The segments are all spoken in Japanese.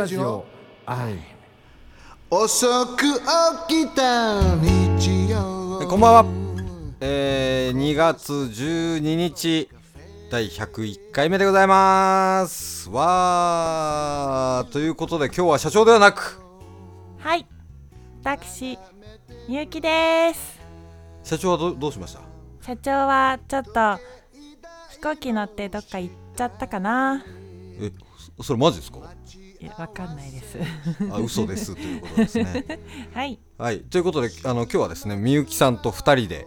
ラジオ愛。遅く起きた日曜。こんばんは、2月12日第101回目でございますわー。ということで今日は社長ではなく、はい、私みゆきです。社長は どうしました？社長はちょっと飛行機乗ってどっか行っちゃったかな。え、それマジですか？いや、わかんないです。あ、嘘ですということですね。はい、はい、ということで今日はですね、みゆきさんと2人で、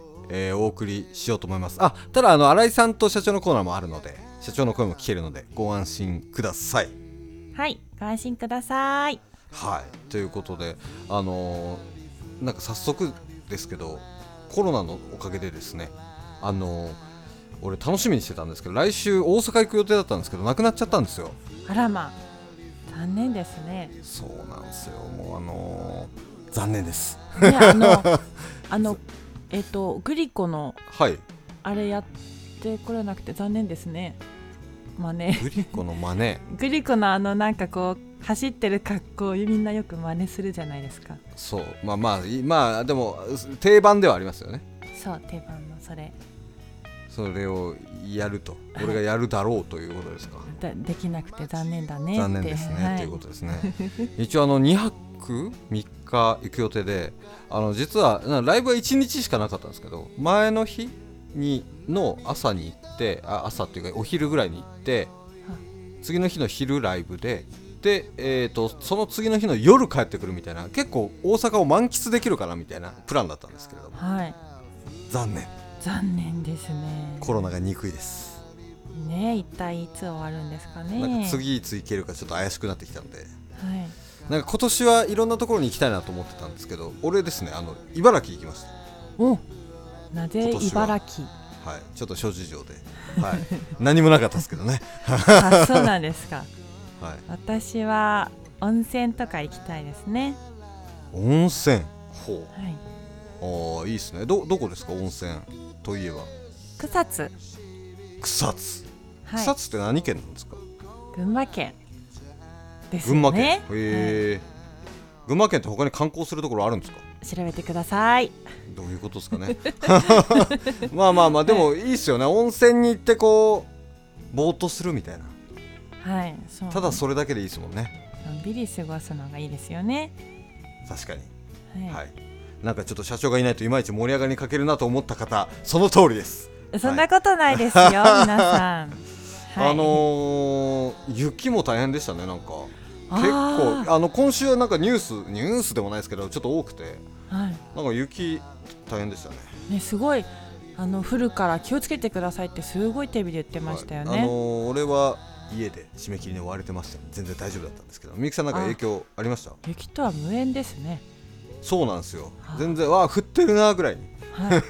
お送りしようと思います。あ、ただ新井さんと社長のコーナーもあるので、社長の声も聞けるのでご安心ください。はい、ご安心ください。はい、ということでなんか早速ですけど、コロナのおかげでですね、俺楽しみにしてたんですけど、来週大阪行く予定だったんですけど、なくなっちゃったんですよ。あらまあ、残念ですね。そうなんですよ、もう残念です、ね、グリコの、はい、あれやってこれなくて残念ですね。マネグリコのマネグリコのなんかこう走ってる格好をみんなよく真似するじゃないですか。そう、まあでも定番ではありますよね。そう、定番のそれをやると、俺がやるだろうということですか。できなくて残念だねって。残念ですね、はい、ということですね。一応2泊3日行く予定で、実はライブは1日しかなかったんですけど、前の日にの朝に行って、朝というかお昼ぐらいに行って、はい、次の日の昼ライブで、その次の日の夜帰ってくるみたいな、結構大阪を満喫できるかなみたいなプランだったんですけれども、はい、残念ですね。コロナが憎いですね。一体いつ終わるんですかね。なんか次いつ行けるかちょっと怪しくなってきたんで、はい、なんか今年はいろんなところに行きたいなと思ってたんですけど、俺ですね、茨城行きました。お、なぜ茨城？はい、ちょっと諸事情で、はい、何もなかったですけどね。あ、そうなんですか。はい、私は温泉とか行きたいですね。温泉、ほう、はい、あ、いいですね。どこですか？温泉といえば草津。はい、草津って何県なんですか？群馬県ですよね。群馬県、へえ、うん。群馬県って他に観光するところあるんですか？調べてください。どういうことですかね。まあでもいいですよね、はい、温泉に行ってこうぼーっとするみたいな、はい、そう、ただそれだけでいいですもんね。のんびり過ごすのがいいですよね。確かに、はい、はい、なんかちょっと社長がいないといまいち盛り上がりに欠けるなと思った方、その通りです。そんなことないですよ。皆さん、はい、雪も大変でしたね。なんか結構今週はなんかニュースでもないですけど、ちょっと多くて、はい、なんか雪大変でしたね。ね、すごい降るから気をつけてくださいってすごいテレビで言ってましたよね。はい、俺は家で締め切りに追われてました。全然大丈夫だったんですけど、みゆきさんなんか影響ありました？雪とは無縁ですね。そうなんですよ。全然わー降ってるなーぐらいに、はい、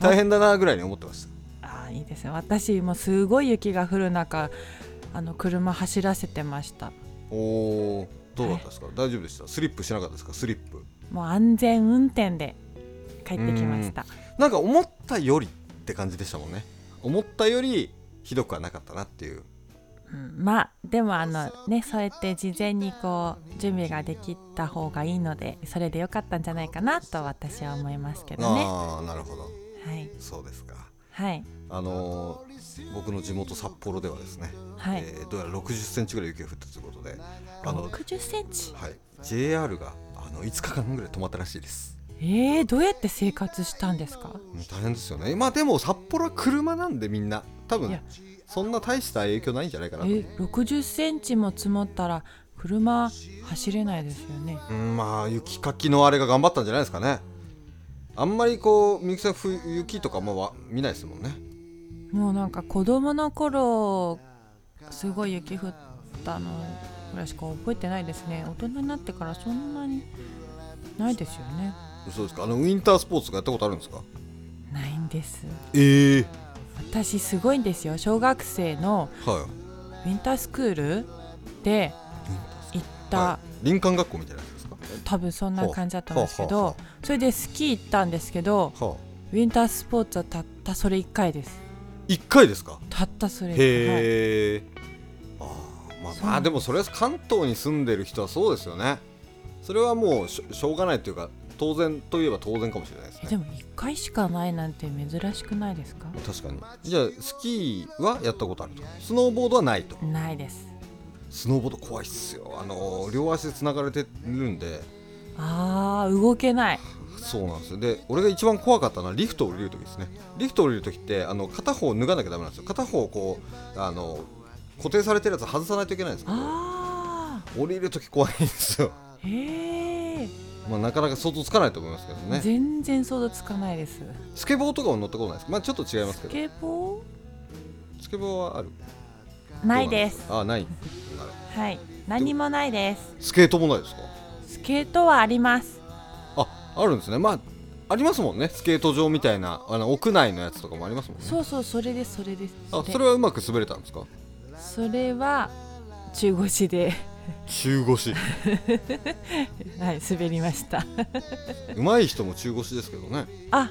大変だなーぐらいに思ってました。はい、ああ、いいですね。私もすごい雪が降る中、車走らせてました。おー、どうだったですか？はい、大丈夫でした？スリップしなかったですか？スリップ。もう安全運転で帰ってきました。なんか思ったよりって感じでしたもんね。思ったよりひどくはなかったなっていう、うん、まあでもね、そうやって事前にこう準備ができた方がいいので、それでよかったんじゃないかなと私は思いますけどね。あー、なるほど、はい、そうですか。はい、僕の地元札幌ではですね、はい、どうやら60センチぐらい雪が降ったということで、60センチ、はい、JR が5日間ぐらい止まったらしいです。どうやって生活したんですか？大変ですよね。まあでも札幌は車なんで、みんな多分そんな大した影響ないんじゃないかなと思う。60センチも積もったら車走れないですよね。まあ雪かきのあれが頑張ったんじゃないですかね。あんまりこうみゆきさん雪とかも見ないですもんね。もうなんか子供の頃すごい雪降ったのぐらいしか覚えてないですね。大人になってからそんなにないですよね。そうですか。ウィンタースポーツとかやったことあるんですか？ないんです。私すごいんですよ。小学生のウィンタースクールで行った、はい、林間学校みたいなやつですか？多分そんな感じだったんですけど、はあはあはあ、それでスキー行ったんですけど、はあ、ウィンタースポーツはたったそれ1回です。1回ですか？たったそれ1回、へー、はい、あまあ、まあでもそれは関東に住んでる人はそうですよね。それはもうしょうがないというか当然といえば当然かもしれないですね。でも1回しかないなんて珍しくないですか？確かに。じゃあスキーはやったことあると、スノーボードはないと。ないです。スノーボード怖いっすよ。両足でつながれてるんで動けない。そうなんですよ。で、俺が一番怖かったのはリフトを降りるときですね。リフトを降りるときって片方を脱がなきゃダメなんですよ。片方をこう固定されてるやつ外さないといけないんですけど、降りるとき怖いんですよ。まあ、なかなか想像つかないと思いますけどね。全然想像つかないです。スケボーとかも乗ったことないですか？まあ、ちょっと違いますけど。スケボーはある？ないです。あ、ないはい、何もないです。スケートもないですか？スケートはあります。あるんですね。まあありますもんね。スケート場みたいな屋内のやつとかもありますもんね。そうそう、それです。あ、それはうまく滑れたんですか？それは中腰で中腰はい、滑りました上手い人も中腰ですけどね。あ、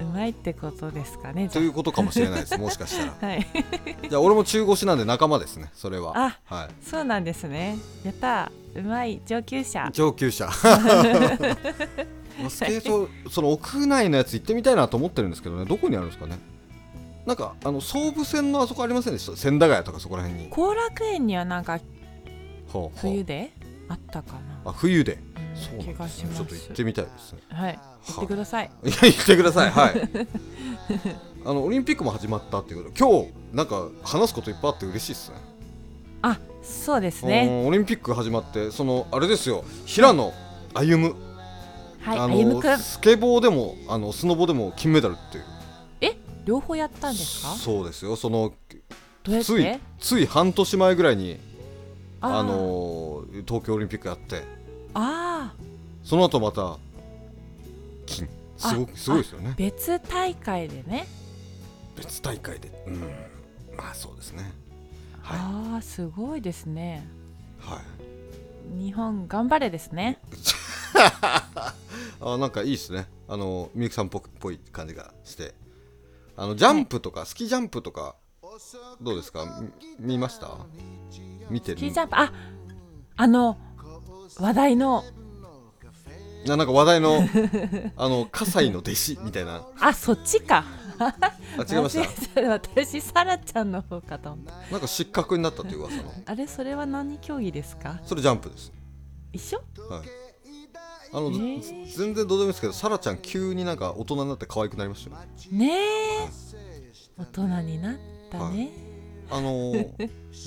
上手いってことですかね。ということかもしれないです、もしかしたら、はい、じゃあ俺も中腰なんで仲間ですね、それは。あ、はい、そうなんですね。やった、上手い上級者スケート、その屋内のやつ行ってみたいなと思ってるんですけどね。どこにあるんですかね。なんか総武線のあそこありませんでした？千駄ヶ谷とかそこら辺に。後楽園にはなんか冬であったかな。あ、冬で、そうなんですね、気がします。ちょっと行ってみたいですね。はい、行ってください。いや、行ってください、はいオリンピックも始まったっていうこと。今日なんか話すこといっぱいあって嬉しいですね。あ、そうですね。オリンピック始まって、そのあれですよ、平野歩夢、はい、歩夢くん、スケボーでもスノボでも金メダルっていう。両方やったんですか？そうですよ。そのつい半年前ぐらいに東京オリンピックやって、あ、その後また金、すごいですよね。別大会で、うん、まあそうですね、はい、ああ、すごいですね。はい。日本頑張れですね。あ、なんかいいですね。みゆきさんっぽい感じがして。ジャンプとか、スキージャンプとかどうですか？見ました？見てる？スキージャンプ、あ、なんか話題の葛西の弟子みたいな。あ、そっちか。あ、違いました。私サラちゃんの方かと思った。なんか失格になったという噂の。あれ、それは何競技ですか？それジャンプです。一緒？はい。全然どうでもいいですけど、サラちゃん急になんか大人になって可愛くなりましたよね。大人になったね。はい、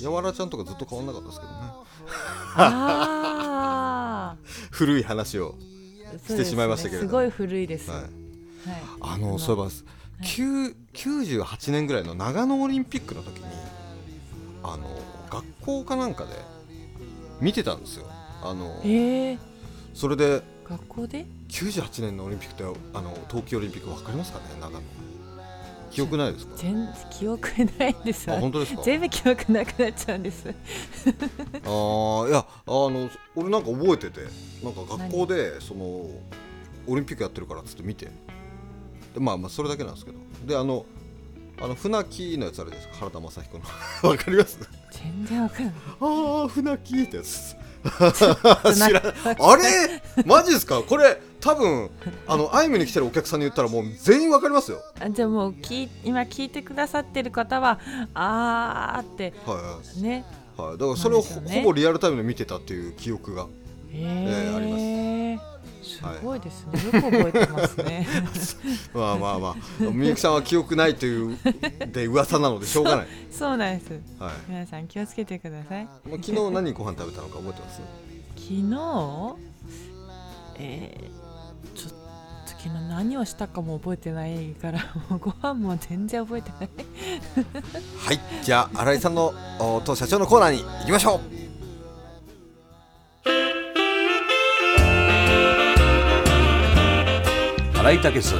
やわらちゃんとかずっと変わんなかったですけどね。あ古い話をしてしまいましたけれども、すごい古いです。はいはい、そういえば、98年ぐらいの長野オリンピックの時に学校かなんかで見てたんですよ。それで学校で98年のオリンピックって冬季オリンピック分かりますかね？長野。記憶ないですか？全然記憶ないです。あ、本当ですか？全部記憶なくなっちゃうんですいや、俺なんか覚えてて、なんか学校でそのオリンピックやってるからっつって見て、で、まあそれだけなんですけど。で、船木のやつあれですか、原田雅彦の分かります？全然分かんない。ああ、船木ってやつあれマジですか？これ多分アイムに来てるお客さんに言ったらもう全員わかりますよ。じゃあもう今聞いてくださってる方はあーって、はいね、はい、だからそれを ね、ほぼリアルタイムで見てたっていう記憶が、あります。すごいですね、はい、よく覚えてますねまあみゆきさんは記憶ないというで噂なのでしょうがないそうなんです、はい、皆さん気をつけてください。昨日何ご飯食べたのか覚えてます？昨日、ちょっと昨日何をしたかも覚えてないから、もうご飯も全然覚えてないはい、じゃあ新井さんのと社長のコーナーに行きましょう。新井武史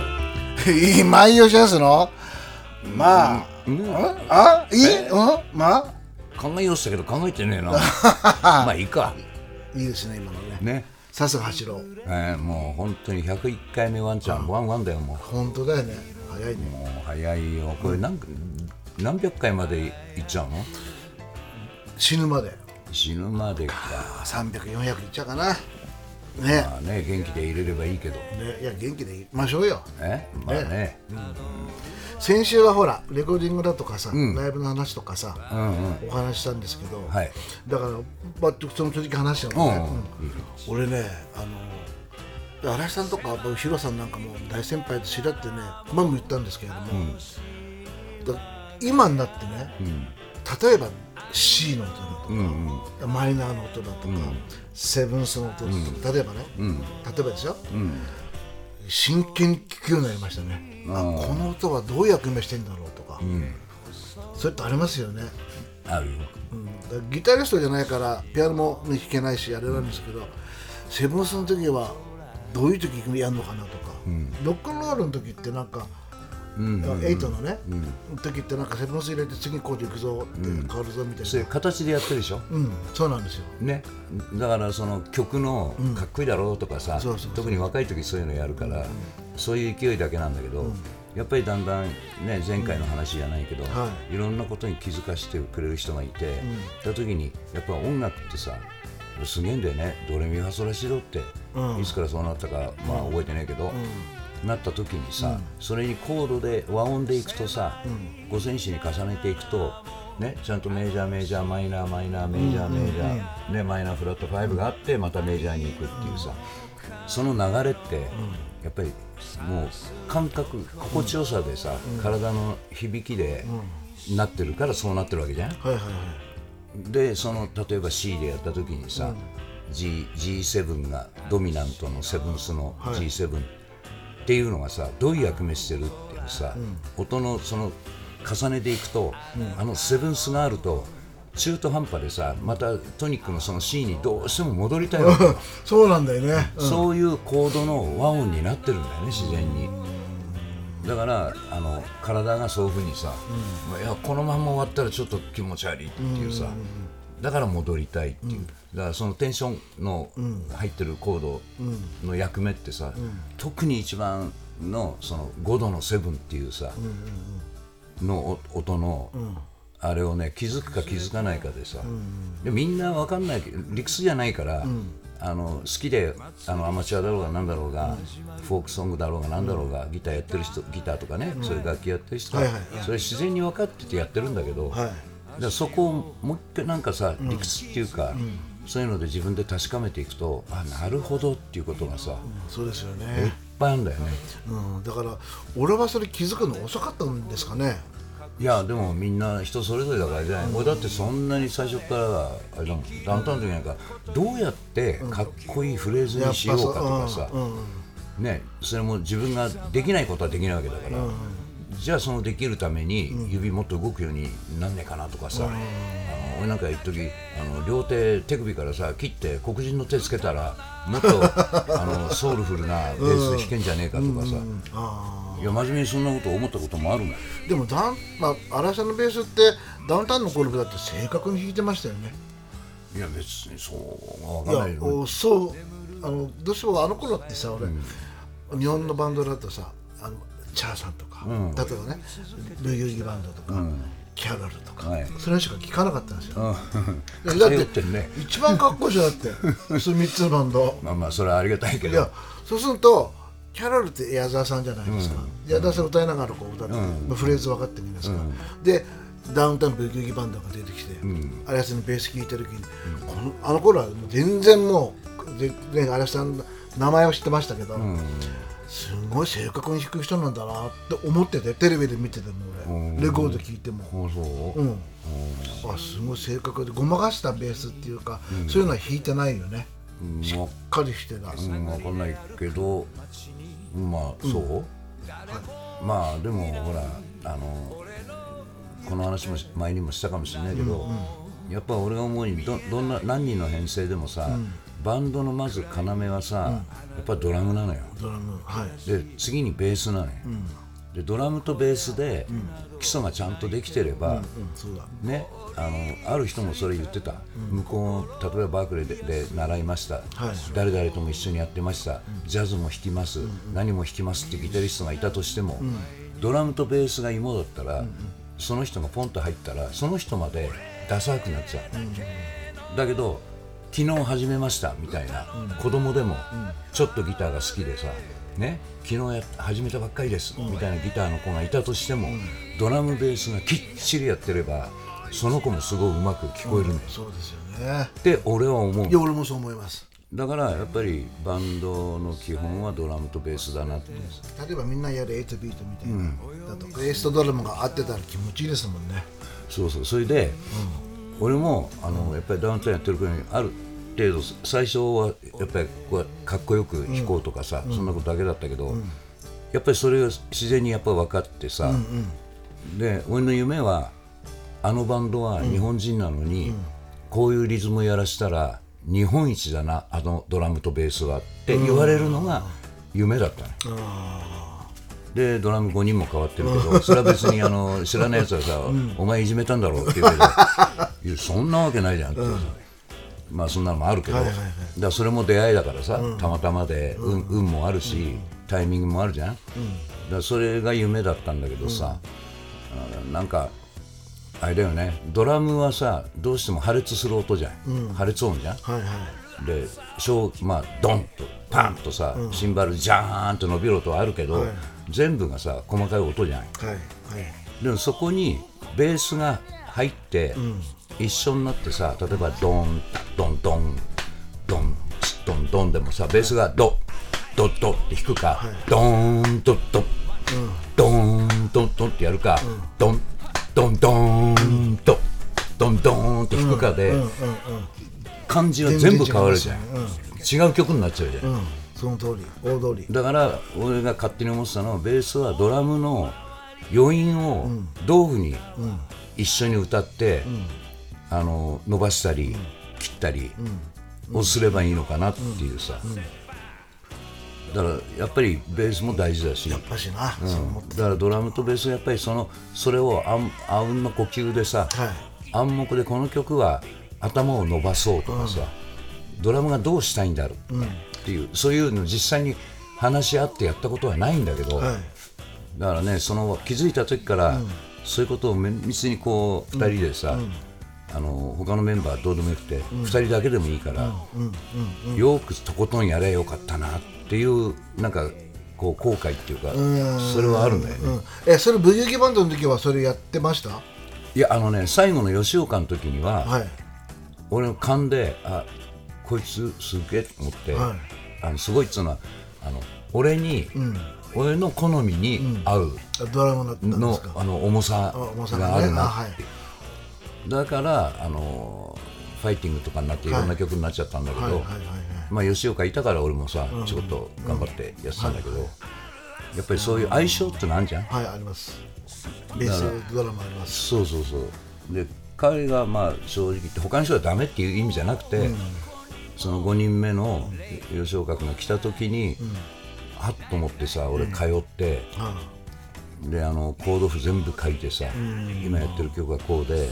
今井よしやすのまあ、あ、いい、まあ考えようしたけど考えてねえなまあいいか、いいですね今のね、さすが八郎、もう本当に101回目ワンちゃん、ワンだよ。もう本当だよね、早いね。もう早いよこれ、何百回までいっちゃうの？死ぬまでか300、400いっちゃうかなね、まあね、元気でいれればいいけど、ね、いや元気でいましょうよ、ね、まあね、うん、先週はほらレコーディングだとかさ、うん、ライブの話とかさ、うんうん、お話したんですけど、はい、だからバッとその時話したのね、うんうん、俺ね荒井さんとかヒロさんなんかも大先輩と知り合ってね、前も言ったんですけれども、うん、今になってね、うん、例えば C の音だとか、うんうん、マイナーの音だとか、うん、セブンスの音だとか、うん、例えばね、うん、例えばですよ、うん、真剣に聞くようになりましたね、うん、あ、この音はどう役目してんだろうとか、うん、それってありますよね。あるよ、うん、ギタリストじゃないからピアノも弾けないしあれなんですけど、うん、セブンスの時はどういう時にやるのかなとか、うん、ロックンロールの時ってなんか、うんうんうん、8のね、うん、時ってなんかセブンス入れて次こうでいくぞって変わるぞみたいな、うん、そういう形でやってるでしょ、うん、そうなんですよね。だからその曲のかっこいいだろうとかさ、うん、特に若い時そういうのやるから、うん、そういう勢いだけなんだけど、うん、やっぱりだんだんね、前回の話じゃないけど、うん、はい、いろんなことに気づかせてくれる人がいて、うん、だ時にやっぱ音楽ってさすげえんだよね。ドレミファソラシドって、うん、いつからそうなったか、まあ覚えてないけど、うん、なった時にさ、うん、それにコードで和音でいくとさ、うん、五線紙に重ねていくとね、ちゃんとメジャーメジャーマイナーマイナーメジャーメジャー、ね、マイナーフラット5があってまたメジャーに行くっていうさ、その流れって、うん、やっぱりもう感覚心地よさでさ、うん、体の響きでなってるからそうなってるわけじゃん、はいはいはい。でその例えば C でやった時にさ、うん、G7 がドミナントのセブンスの G7、はい、っていうのがさどういう役目してるっていうさ、うん、音のその重ねていくと、うん、あのセブンスがあると中途半端でさまたトニックのその C にどうしても戻りたいわけそうなんだよね、うん、そういうコードの和音になってるんだよね自然に。だから体がそういうふうにさ、うん、いやこのまんま終わったらちょっと気持ち悪いっていうさ、うんうんうん、だから戻りたいっていう、うん、だからそのテンションの入ってるコードの役目ってさ、うん、特に一番のその5度の7っていうさ、うんうん、の音の、うん、あれをね気づくか気づかないかでさ、うん、でみんな分かんない理屈じゃないから、うん、好きでアマチュアだろうが何だろうが、うん、フォークソングだろうが何だろうが、うん、ギターやってる人、ギターとかね、うん、そういう楽器やってる人が、はいはいはい、それ自然に分かっててやってるんだけど、はい、だからそこをもう一回なんかさ、うん、理屈っていうか、うん、そういうので自分で確かめていくと、あ、なるほどっていうことがさ、うん、そうですよね、いっぱいあるんだよね、うん、だから俺はそれ気づくの遅かったんですかね。いやでもみんな人それぞれだからじゃない、うん、俺だってそんなに最初からあれだもん、ダウンタウンの時なんかどうやってかっこいいフレーズにしようかとかさ、うんうん、ね、それも自分ができないことはできないわけだから、うん、じゃあそのできるために指もっと動くようになんねえかなとかさ、うん、俺なんか一時両手手首からさ切って黒人の手つけたらもっとソウルフルなベースで弾けんじゃねえかとかさ、うんうん、あ、いや真面目にそんなこと思ったこともあるもん。でも荒井さんのベースってダウンタウンの頃だって正確に弾いてましたよね。いや別にそうはわかんないよ。いやそうどうしても頃ってさ俺、うん、日本のバンドだとさチャーさんとか、うん、例えばねルイ・ユーギバンドとか、うん、キャロルとか、はい、それしか聞かなかったんですよ。うん、だって一番かっこいいじゃんだってその3つのバンド。まあまあそれはありがたいけど。いやそうするとキャロルって矢沢さんじゃないですか。うん、矢沢さん歌いながらこう歌って、うん、まあ、フレーズ分かってるんですから、うん、でダウンタウンブギウギバンドが出てきて、うん、荒井さんのベース聴いた時に、うん、頃は全然もうね荒井さんの名前を知ってましたけど。うん、すごい正確に弾く人なんだなって思ってて、テレビで見てても俺レコード聴いても、うん、あ、すごい正確でごまかしたベースっていうか、うん、そういうのは弾いてないよね、うん、しっかりしてた、うん、分かんないけど、まあそう、うん、はい、まあでもほらこの話も前にもしたかもしれないけど、うんうん、やっぱ俺が思うにどんな何人の編成でもさ、うん、バンドのまず要はさ、うん、やっぱりドラムなのよ。ドラム、はい、で次にベースなのよ、うん、でドラムとベースで基礎がちゃんとできてれば、うん、ね、ある人もそれ言ってた、うん、向こう例えばバークレー で習いました、はい、誰々とも一緒にやってました、うん、ジャズも弾きます、うん、何も弾きますってギタリストがいたとしても、うん、ドラムとベースが芋だったら、うん、その人がポンと入ったらその人までダサくなっちゃう、うん、だけど昨日始めましたみたいな、うん、子供でも、うん、ちょっとギターが好きでさ、ね、昨日始めたばっかりです、うん、みたいなギターの子がいたとしても、うん、ドラムベースがきっちりやってればその子もすごいうまく聞こえるんです、うん、そうですよねって俺は思う。いや俺もそう思います。だからやっぱりバンドの基本はドラムとベースだなって、例えばみんなやる8ビートみたいな、うん、だとベースとドラムが合ってたら気持ちいいですもんね。そうそう、それで、うん、俺もやっぱりダウンタウンやってる頃にある程度最初はやっぱりこうかっこよく弾こうとかさ、うん、そんなことだけだったけど、うん、やっぱりそれが自然にやっぱ分かってさ、うんうん、で俺の夢はあのバンドは日本人なのに、うんうん、こういうリズムやらしたら日本一だなあのドラムとベースはって言われるのが夢だったね。でドラム5人も変わってるけどそれは別に知らないやつはさ、うん、お前いじめたんだろうって言うけどそんなわけないじゃんって、うん、まあそんなのもあるけど、はいはいはい、だからそれも出会いだからさ、うん、たまたまで、うん、運もあるし、うん、タイミングもあるじゃん、うん、だからそれが夢だったんだけどさ、うん、なんかあれだよね、ドラムはさどうしても破裂する音じゃん、うん、破裂音じゃん、はいはい、でまあドンとパンとさ、うん、シンバルジャーンと伸びる音はあるけど、はい、全部がさ細かい音じゃん、はいはい、でもそこにベースが入って、うん、一緒になってさ、例えばドンドンドンドンドンドンでもさベースがドドドって弾くか、はい、ドーンドド、うん、ドーンドドってやるか、うん、ドンドンドーンとドンドーンと弾くかで感じは全部変わるじゃん、違う曲になっちゃうじゃん、うん、その通り大通りだから、俺が勝手に思ってたのはベースはドラムの余韻をどういうふうに一緒に歌って、うんうん、伸ばしたり切ったりをすればいいのかなっていうさ、うんうんうんうん、だからやっぱりベースも大事だし、やっぱしな、うん、だからドラムとベースはやっぱりそれをあうんの呼吸でさ、はい、暗黙でこの曲は頭を伸ばそうとかさ、うん、ドラムがどうしたいんだろうっていう、うん、そういうの実際に話し合ってやったことはないんだけど、はい、だからね気づいた時から、うん、そういうことを綿密にこう2人でさ、うんうん、他のメンバーどうでもよくて、うん、2人だけでもいいから、うんうんうんうん、よくとことんやれよかったなっていうなんかこう後悔っていうか、それはあるんだよね。それブギウギバンドの時はそれやってました？いや最後の吉岡の時には、はい、俺の勘でこいつすげえと思って、はい、すごいっつうのは俺に、うん、俺の好みに合うドラムの重さがあるなって、ね、だからファイティングとかになっていろんな曲になっちゃったんだけど、はいはいはいはい、まあ吉岡いたから俺もさ、うん、ちょっと頑張ってやってたんだけど、うんはい、やっぱりそういう相性ってなんじゃん、はいあります、ベースドラマあります、そうそうそう。で彼がまあ正直言って他の人はダメっていう意味じゃなくて、うん、その5人目の吉岡君が来た時に、うん、はっと思ってさ俺通って、うん、でコード譜全部書いてさ、うん、今やってる曲はこうで、うん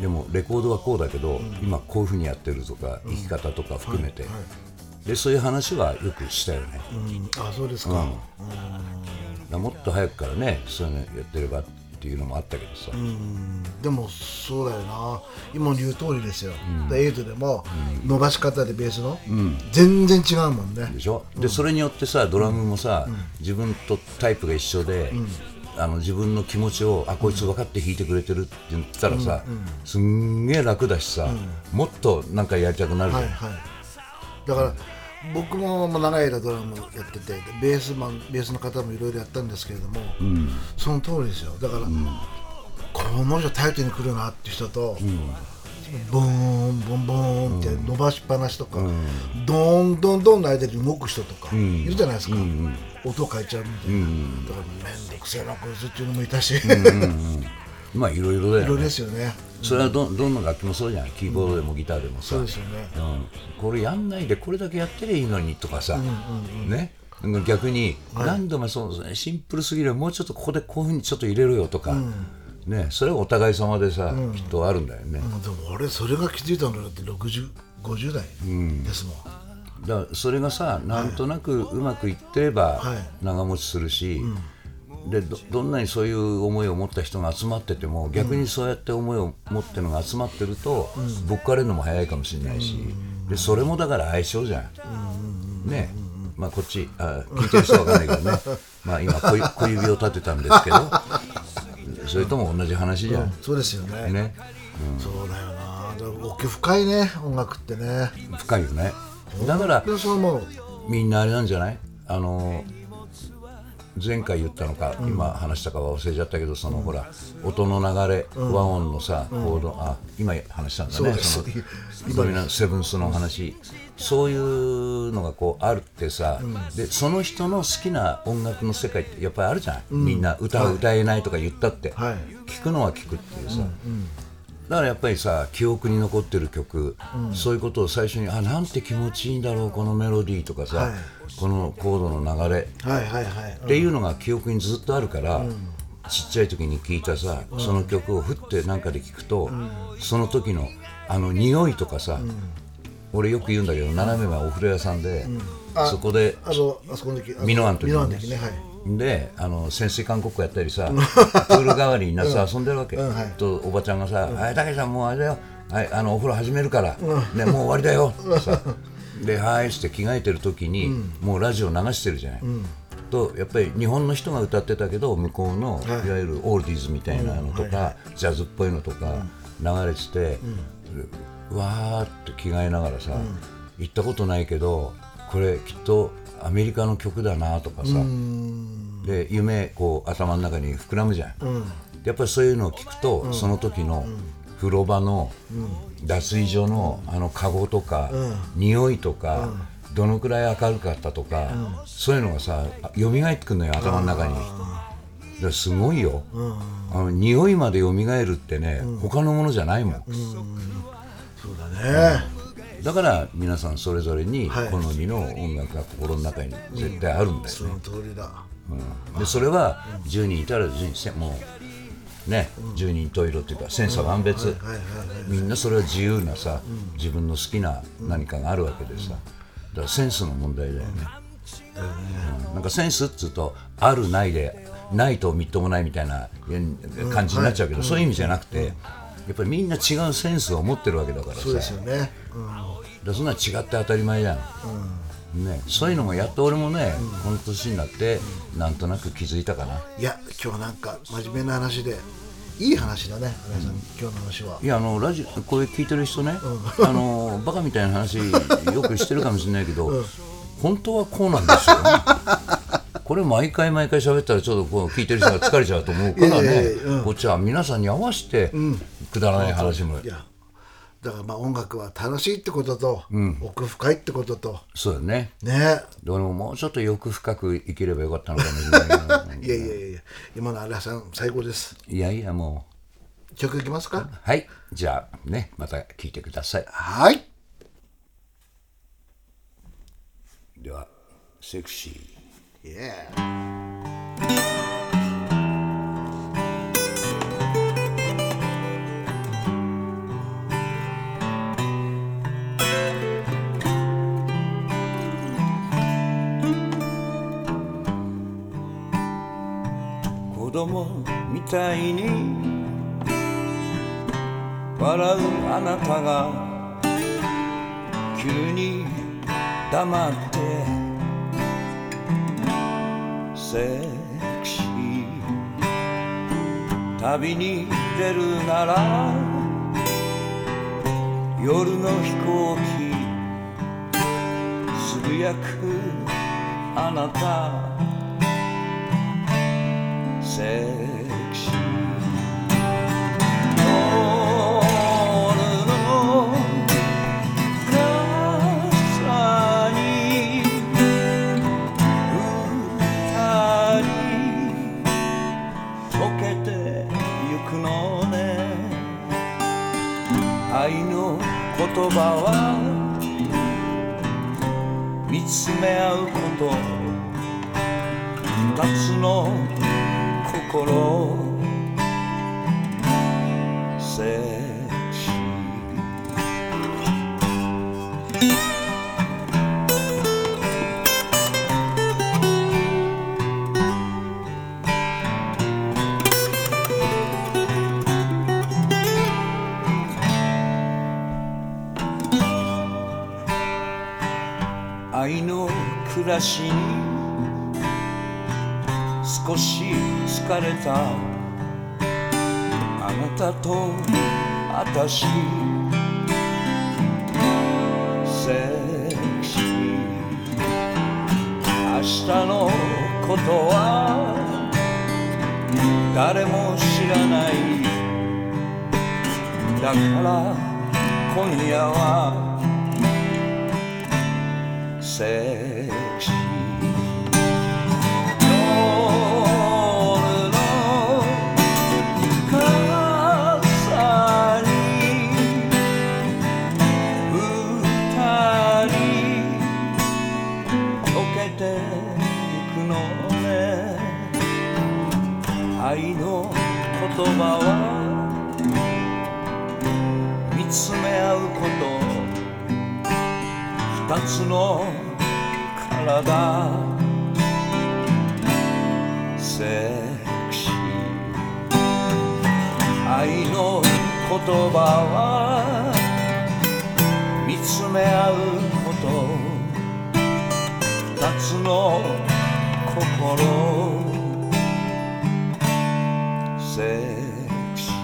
でもレコードはこうだけど、うん、今こういうふうにやってるとか、うん、生き方とか含めて、はいはい、でそういう話はよくしたよね、うん、あそうですか、うん、もっと早くからねそういうのやってればっていうのもあったけどさ、うん、でもそうだよな、今の言う通りですよ、うん、エイトでも伸ばし方でベースの、うん、全然違うもんねでしょ、うん、でそれによってさドラムもさ、うん、自分とタイプが一緒で、うん自分の気持ちをこいつ分かって弾いてくれてるって言ったらさ、うんうん、すんげえ楽だしさ、うん、もっとなんかやりたくなるじゃん、はいはい、だから、うん、僕も長い間ドラムやっててベースの方もいろいろやったんですけれども、うん、その通りですよ。だから、うん、この人タイトに来るなって人と、うん、ボーンボンボーンって伸ばしっぱなしとか、うん、ドンドンドンの間で動く人とかいるじゃないですか、うんうん音を変えちゃうみたいな、うん、だからめんどくせえなこいつっていうのもいたし、うんうんうん、まあいろいろだよね、いろいろですよね。それはどんな楽器もそうじゃん、キーボードでもギターでもさ、うん、そうですよね、うん、これやんないでこれだけやってりゃいいのにとかさ、うんうんうん、ね逆に、はい、何度もそうですねシンプルすぎるよもうちょっとここでこういうふうにちょっと入れろよとか、うんね、それはお互い様でさ、うん、きっとあるんだよね、うん、でも俺それが気づいたのだって60、50代ですもん、うんだそれがさなんとなくうまくいってれば長持ちするし、はいうん、で どんなにそういう思いを持った人が集まってても、逆にそうやって思いを持ってるのが集まってると、ぶっかれるのも早いかもしれないし、でそれもだから相性じゃんね。まあこっち聞いてる人は分かんないけどねまあ今小指を立てたんですけどそれとも同じ話じゃん、うん、そうですよ ね、うん、そうだよな。でも奥深いね、音楽ってね。深いよね。だからみんなあれなんじゃない、前回言ったのか、うん、今話したかは忘れちゃったけど、そのほら音の流れ、うん、和音のさ、うん、コード、あ今話したんだね、そうそのセブンスの話、そういうのがこうあるってさ、うん、でその人の好きな音楽の世界ってやっぱりあるじゃない、うん、みんな歌う歌えないとか言ったって、はい、聞くのは聞くっていうさ、うんうん、だからやっぱりさ、記憶に残ってる曲、うん、そういうことを最初に、あ、なんて気持ちいいんだろうこのメロディーとかさ、はい、このコードの流れ、はいはいはい、っていうのが記憶にずっとあるから、うん、ちっちゃい時に聴いたさ、うん、その曲をふってなんかで聴くと、うん、その時のあの匂いとかさ、うん、俺よく言うんだけど、斜め前お風呂屋さんで、うん、そこでミノワンの時にね、で潜水韓国やったりさプール代わりになさ、うん、遊んでるわけ、うんはい、とおばちゃんがさ、はい、たけさんもうあれだよ、はい、お風呂始めるから、うんね、もう終わりだよってさで、はいって着替えてる時に、うん、もうラジオ流してるじゃない、うん、とやっぱり日本の人が歌ってたけど、向こうの、はい、いわゆるオールディーズみたいなのとか、うんはいはい、ジャズっぽいのとか流れてて、うん、わーって着替えながらさ、うん、行ったことないけどこれきっとアメリカの曲だなとかさ、で夢こう頭の中に膨らむじゃん、うん、やっぱりそういうのを聞くと、うん、その時の風呂場の脱衣所のカゴとか、うん、匂いとか、うん、どのくらい明るかったとか、うん、そういうのがさ蘇ってくるのよ頭の中に。すごいよ、うん、匂いまで蘇るってね、うん、他のものじゃないもん、うん、そうだね、うん、だから皆さんそれぞれに好みの音楽が心の中に絶対あるんだよね、はい、その通りだ、うん、でそれは10人いたら10人もうね、うん、10人十色っていうか千差万別、うんはいはいはい、みんなそれは自由なさ、うん、自分の好きな何かがあるわけでさ、だからセンスの問題だよね、うん、なんかセンスっつうとあるないでないとみっともないみたいな感じになっちゃうけど、うんはい、そういう意味じゃなくて、うんやっぱりみんな違うセンスを持ってるわけだからさ、そうですよね、うん、だそんな違って当たり前じゃん、うんね、そういうのもやっと俺もね、うん、この年になって、うん、なんとなく気づいたかな。いや今日なんか真面目な話でいい話だね、うん、さん今日の話は。いやラジオこれ聞いてる人ね、うん、バカみたいな話よくしてるかもしれないけど、うん、本当はこうなんですよねこれ毎回喋ったらちょっとこう聞いてる人が疲れちゃうと思うからねこっちは皆さんに合わせてくだらない話も、いやだからまあ音楽は楽しいってことと、うん、奥深いってことと、そうだねどれももうちょっと欲深く生きればよかったのかもしれないいやいやいや今の荒さん最高です。いやいやもう曲いきますか。はい、じゃあねまた聞いてください。はい、ではセクシー子供みたいに笑うあなたが急に黙ってセクシー旅に出るなら夜の飛行機つぶやくあなたセクシー言葉は見つめ合うこと二つの心セクシー愛の暮らしに少し疲れた、あなたとあたし。セクシー、明日のことは誰も知らない。だから今夜はセクシー。夜の傘に二人溶けていくのね。愛の言葉は見つめ合うこと。二つの体、セクシー。愛の言葉は見つめ合うこと。二つの心、セクシー。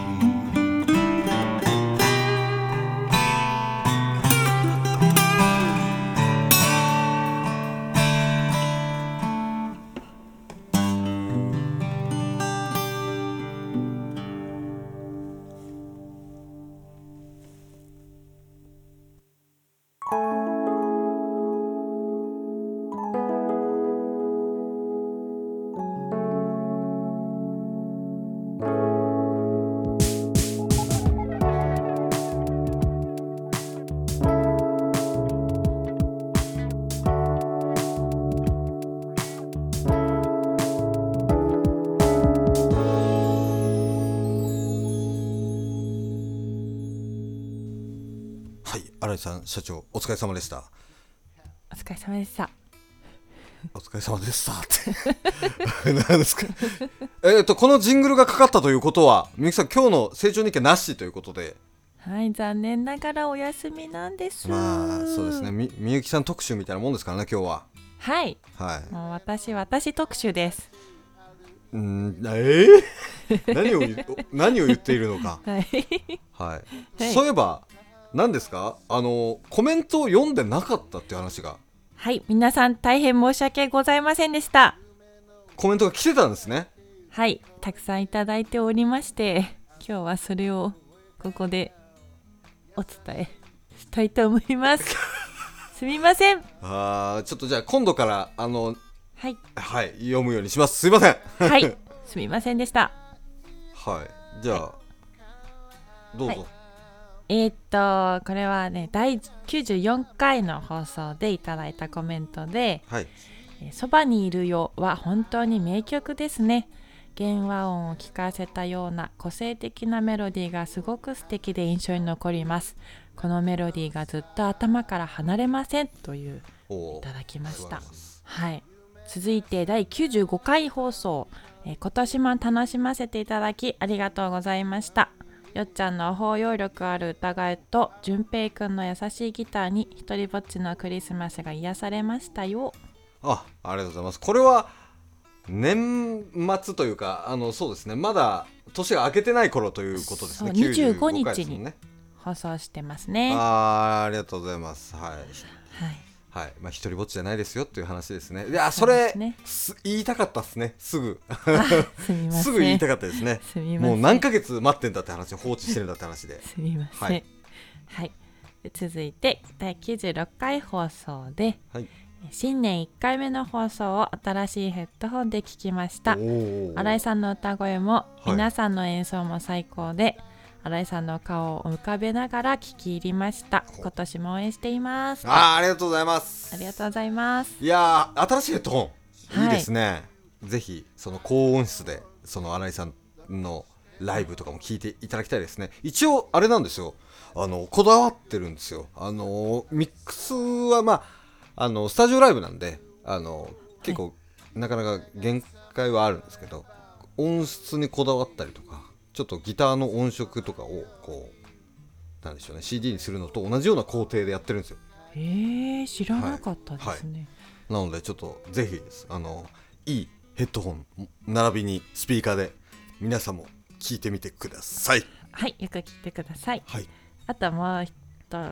新井さん、社長、お疲れ様でした。お疲れ様でした。お疲れ様でしたって何ですかこのジングルがかかったということは、みゆきさん、今日の成長日記なしということで。はい、残念ながらお休みなんです。まあそうですね、 みゆきさん特集みたいなもんですからね、今日は。はい、はい、もう私特集です。何を言っているのか。はい、はい、そういえば何ですか、コメントを読んでなかったっていう話が。はい、皆さん大変申し訳ございませんでした。コメントが来てたんですね。はい、たくさんいただいておりまして、今日はそれをここでお伝えしたいと思いますすみません。ちょっとじゃあ今度からはい、はい、読むようにします。すいませんはい、すみませんでした。はい、じゃあ、はい、どうぞ、はい。これはね、第94回の放送でいただいたコメントで、はい、そばにいるよは本当に名曲ですね。原和音を聞かせたような個性的なメロディーがすごく素敵で印象に残ります。このメロディーがずっと頭から離れませんといういただきました。はい。続いて第95回放送、今年も楽しませていただきありがとうございました。よっちゃんの包容力ある歌声とじゅんぺいくんの優しいギターに一人ぼっちのクリスマスが癒されましたよ。ありがとうございます。これは年末というか、そうですね、まだ年が明けてない頃ということですね。25日に放送してますね。ありがとうございます。はい、はいはい。まあ、一人ぼっちじゃないですよっていう話ですね。いや、それ言いたかったですね。すぐすみませんすぐ言いたかったですね。すみません。もう何ヶ月待ってんだって話、放置してるんだって話で。すみません。はい、はい、続いて第96回放送で、はい、新年1回目の放送を新しいヘッドホンで聞きました。新井さんの歌声も皆さんの演奏も最高で、はい、新井さんの顔を浮かべながら聞き入りました。今年も応援しています。ありがとうございます。ありがとうございます。いや、新しいヘッドホン、はい、いいですね。ぜひその高音質でその新井さんのライブとかも聞いていただきたいですね。一応あれなんですよ、こだわってるんですよ。ミックスは、まあ、スタジオライブなんで、結構、はい、なかなか限界はあるんですけど、音質にこだわったりとか、ちょっとギターの音色とかをこう、なんでしょうね、 CD にするのと同じような工程でやってるんですよ。知らなかったですね、はいはい、なのでちょっとぜひいいヘッドホン並びにスピーカーで皆さんも聞いてみてください。はい、よく聞いてください、はい、あともう一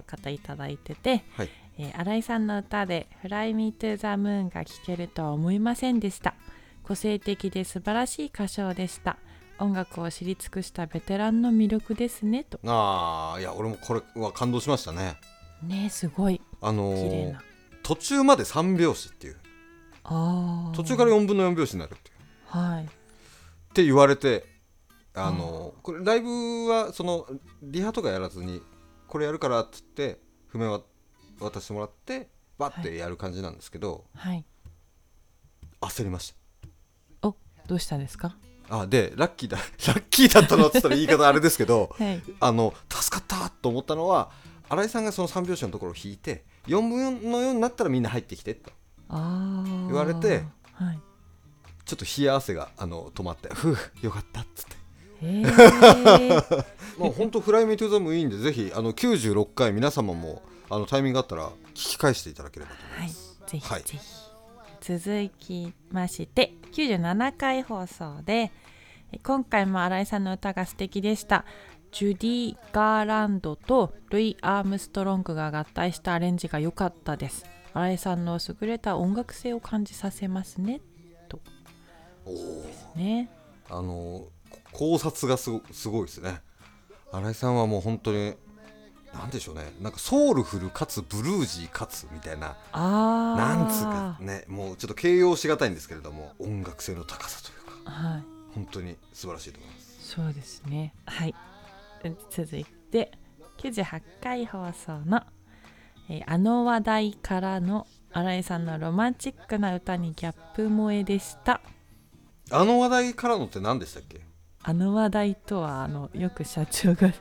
方いただいてて、はい、新井さんの歌で Fly Me to the Moon が聴けるとは思いませんでした。個性的で素晴らしい歌唱でした。音楽を知り尽くしたベテランの魅力ですねと。ああ、いや俺もこれは感動しましたね。ね、すごい綺麗な。途中まで3拍子っていう、あ、途中から4分の4拍子になるっていう、はい、って言われてこれライブはそのリハとかやらずにこれやるからっつって譜面は渡してもらってバッてやる感じなんですけど、はいはい、焦りました。お、どうしたんですか。あ、でラッキーだったのって言ったら言い方あれですけど、はい、助かったと思ったのは新井さんがその3拍子のところを弾いて4分の4になったらみんな入ってきてと言われて、はい、ちょっと冷や汗が止まってふうよかったっつってもう本当フライミートゥーザムいいんでぜひ96回皆様もタイミングがあったら聞き返していただければと思います、はい、ぜひ、はい、ぜひ続きまして97回放送で今回も新井さんの歌が素敵でした。ジュディ・ガーランドとルイ・アームストロングが合体したアレンジが良かったです。新井さんの優れた音楽性を感じさせますねと。おーですね、考察がすごいですね。新井さんはもう本当になんでしょうね、なんかソウルフルかつブルージーかつみたいな、あ、なんつうかね、もうちょっと形容しがたいんですけれども音楽性の高さというか、はい、本当に素晴らしいと思います。そうですね、はい、続いて98回放送の、話題からの新井さんのロマンチックな歌にギャップ萌えでした。あの話題からのって何でしたっけ。あの話題とはよく社長が、はい、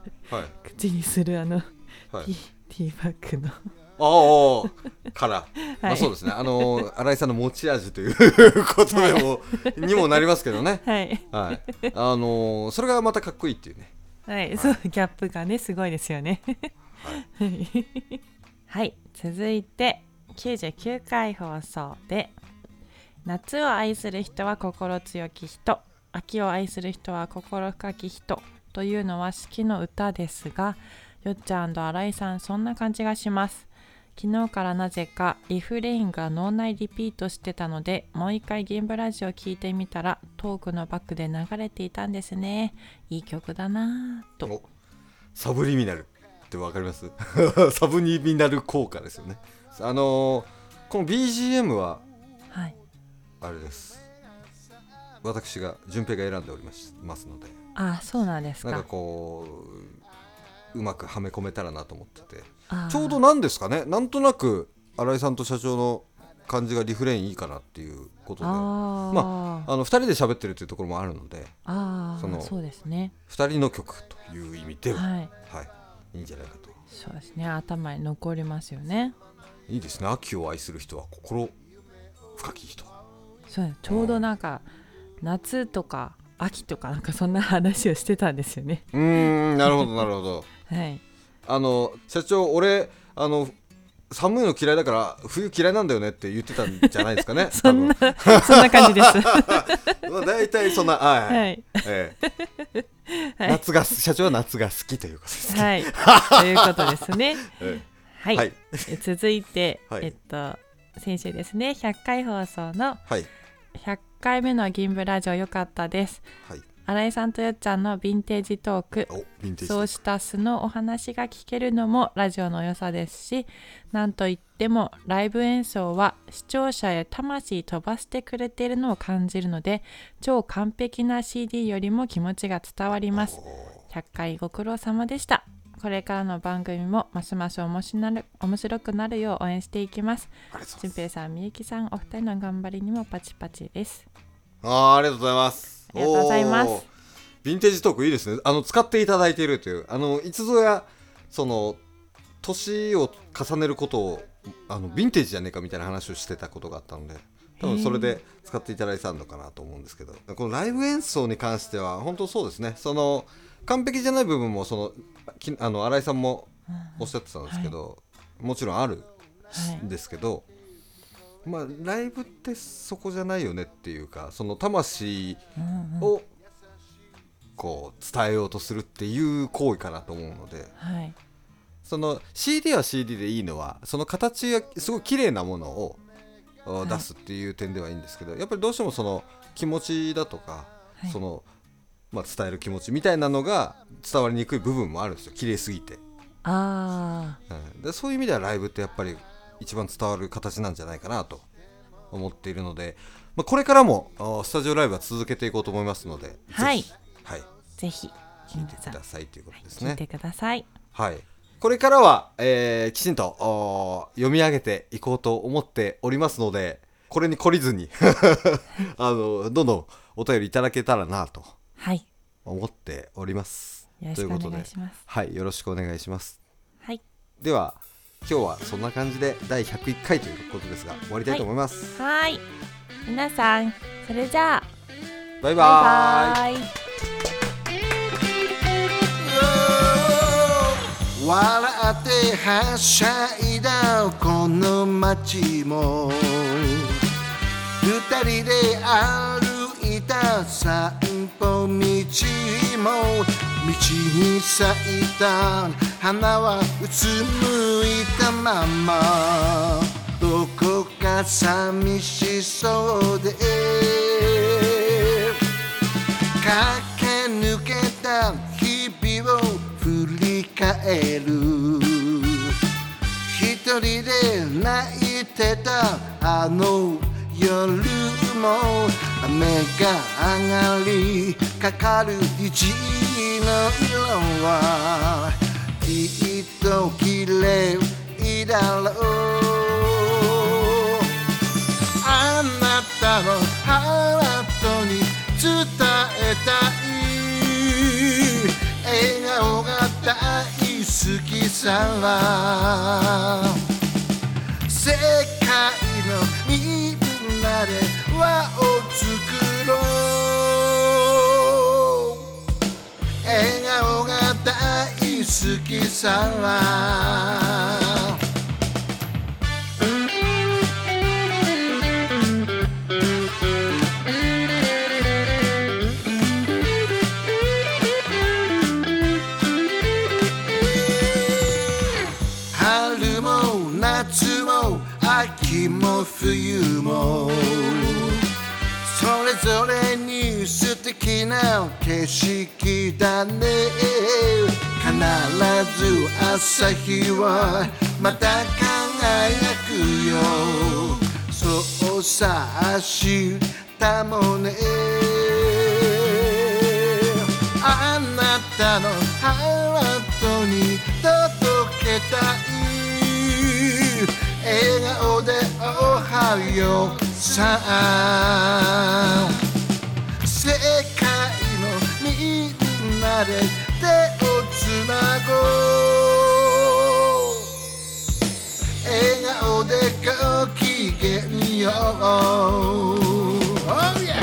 口にするはい、ティーバッグのから、まあ、そうですね、新井さんの持ち味ということでも、はい、にもなりますけどね、はいはい、それがまたかっこいいっていうね、はいはい、そうギャップがねすごいですよね、はいはい、続いて99回放送で夏を愛する人は心強き人、秋を愛する人は心深き人というのは四季の歌ですが、よっちゃんと新井さんそんな感じがします。昨日からなぜかリフレインが脳内リピートしてたのでもう一回銀ブラジオ聞いてみたらトークのバックで流れていたんですね。いい曲だなと。サブリミナルってわかります？サブリミナル効果ですよね。この BGM は、はい、あれです、私が順平が選んでおりますので。あ、そうなんですか。なんかこううまくはめ込めたらなと思ってて、ちょうどなんですかね、なんとなく新井さんと社長の感じがリフレインいいかなっていうことで、まあ、2人で喋ってるっていうところもあるので、あ、そうですね、2人の曲という意味では、はいはい、いいんじゃないかと。そうですね、頭に残りますよね。いいですね、秋を愛する人は心深き人。そうです、ちょうどなんか、夏とか秋とかなんかそんな話をしてたんですよね。なるほどなるほど、はい、社長俺寒いの嫌いだから冬嫌いなんだよねって言ってたんじゃないですかね。そんな感じですだいたいそんな、はいはい、夏が社長は夏が好きということです、はい、ということですねはい、はい、続いて、はい、先週ですね100回放送の、はい、100回目の銀ブラジオ良かったです、はい、新井さんとよっちゃんのヴィンテージトーク、そうした素のお話が聞けるのもラジオの良さですし、なんといってもライブ演奏は視聴者へ魂飛ばしてくれているのを感じるので超完璧な CD よりも気持ちが伝わります。100回ご苦労様でした。これからの番組もますます面白くなるよう応援していきます。純平さん、みゆきさん、お二人の頑張りにもパチパチです。ありがとうございます。ありがとうございます。ヴィンテージトークいいですね。使っていただいているという、いつぞやその年を重ねることをヴィンテージじゃねえかみたいな話をしてたことがあったので多分それで使っていただいたのかなと思うんですけど、このライブ演奏に関しては本当そうですね、その完璧じゃない部分も新井さんもおっしゃってたんですけど、はい、もちろんあるですけど、はい、まあライブってそこじゃないよねっていうか、その魂をこう伝えようとするっていう行為かなと思うので、はい、その CD は CD でいいのはその形がすごい綺麗なものを出すっていう点ではいいんですけど、やっぱりどうしてもその気持ちだとか、はい、そのまあ、伝える気持ちみたいなのが伝わりにくい部分もあるんですよ、綺麗すぎて。あ、うん、でそういう意味ではライブってやっぱり一番伝わる形なんじゃないかなと思っているので、まあ、これからもスタジオライブは続けていこうと思いますので、はい、ぜひ聴いてくださいということですね。聴いてください、はい、これからは、きちんと読み上げていこうと思っておりますので、これに懲りずにどんどんお便りいただけたらなと、はい、思っております。よろしくお願いします。はい、よろしくお願いします。はい。では今日はそんな感じで第101回ということですが終わりたいと思います。はい。はい、皆さんそれじゃあバイバーイ。バイバーイ。笑ってはしゃいだこの街も、二人で歩いたさ。道も道に咲いた花はうつむいたまま、どこか寂しそうで駆け抜けた日々を振り返る、一人で泣いてたあの夜も、雨が上がりかかる虹の色はきっと綺麗だろう。あなたのハートに伝えたい、笑顔が大好きさ、世界のみんなで輪を作ろう、笑顔が大好きさ。秋も冬もそれぞれに素敵な景色だね、必ず朝日はまた輝くよ、そうさ明日もね。あなたのハートに届けたい、笑顔でおはようさあ、世界のみんなで手をつなごう、笑顔でごきげんよう。Oh yeah!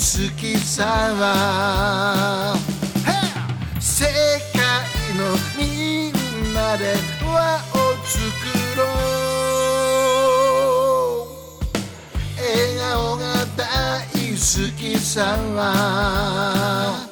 好きさは、世界のみんなで輪を作ろう、笑顔が大好きさは。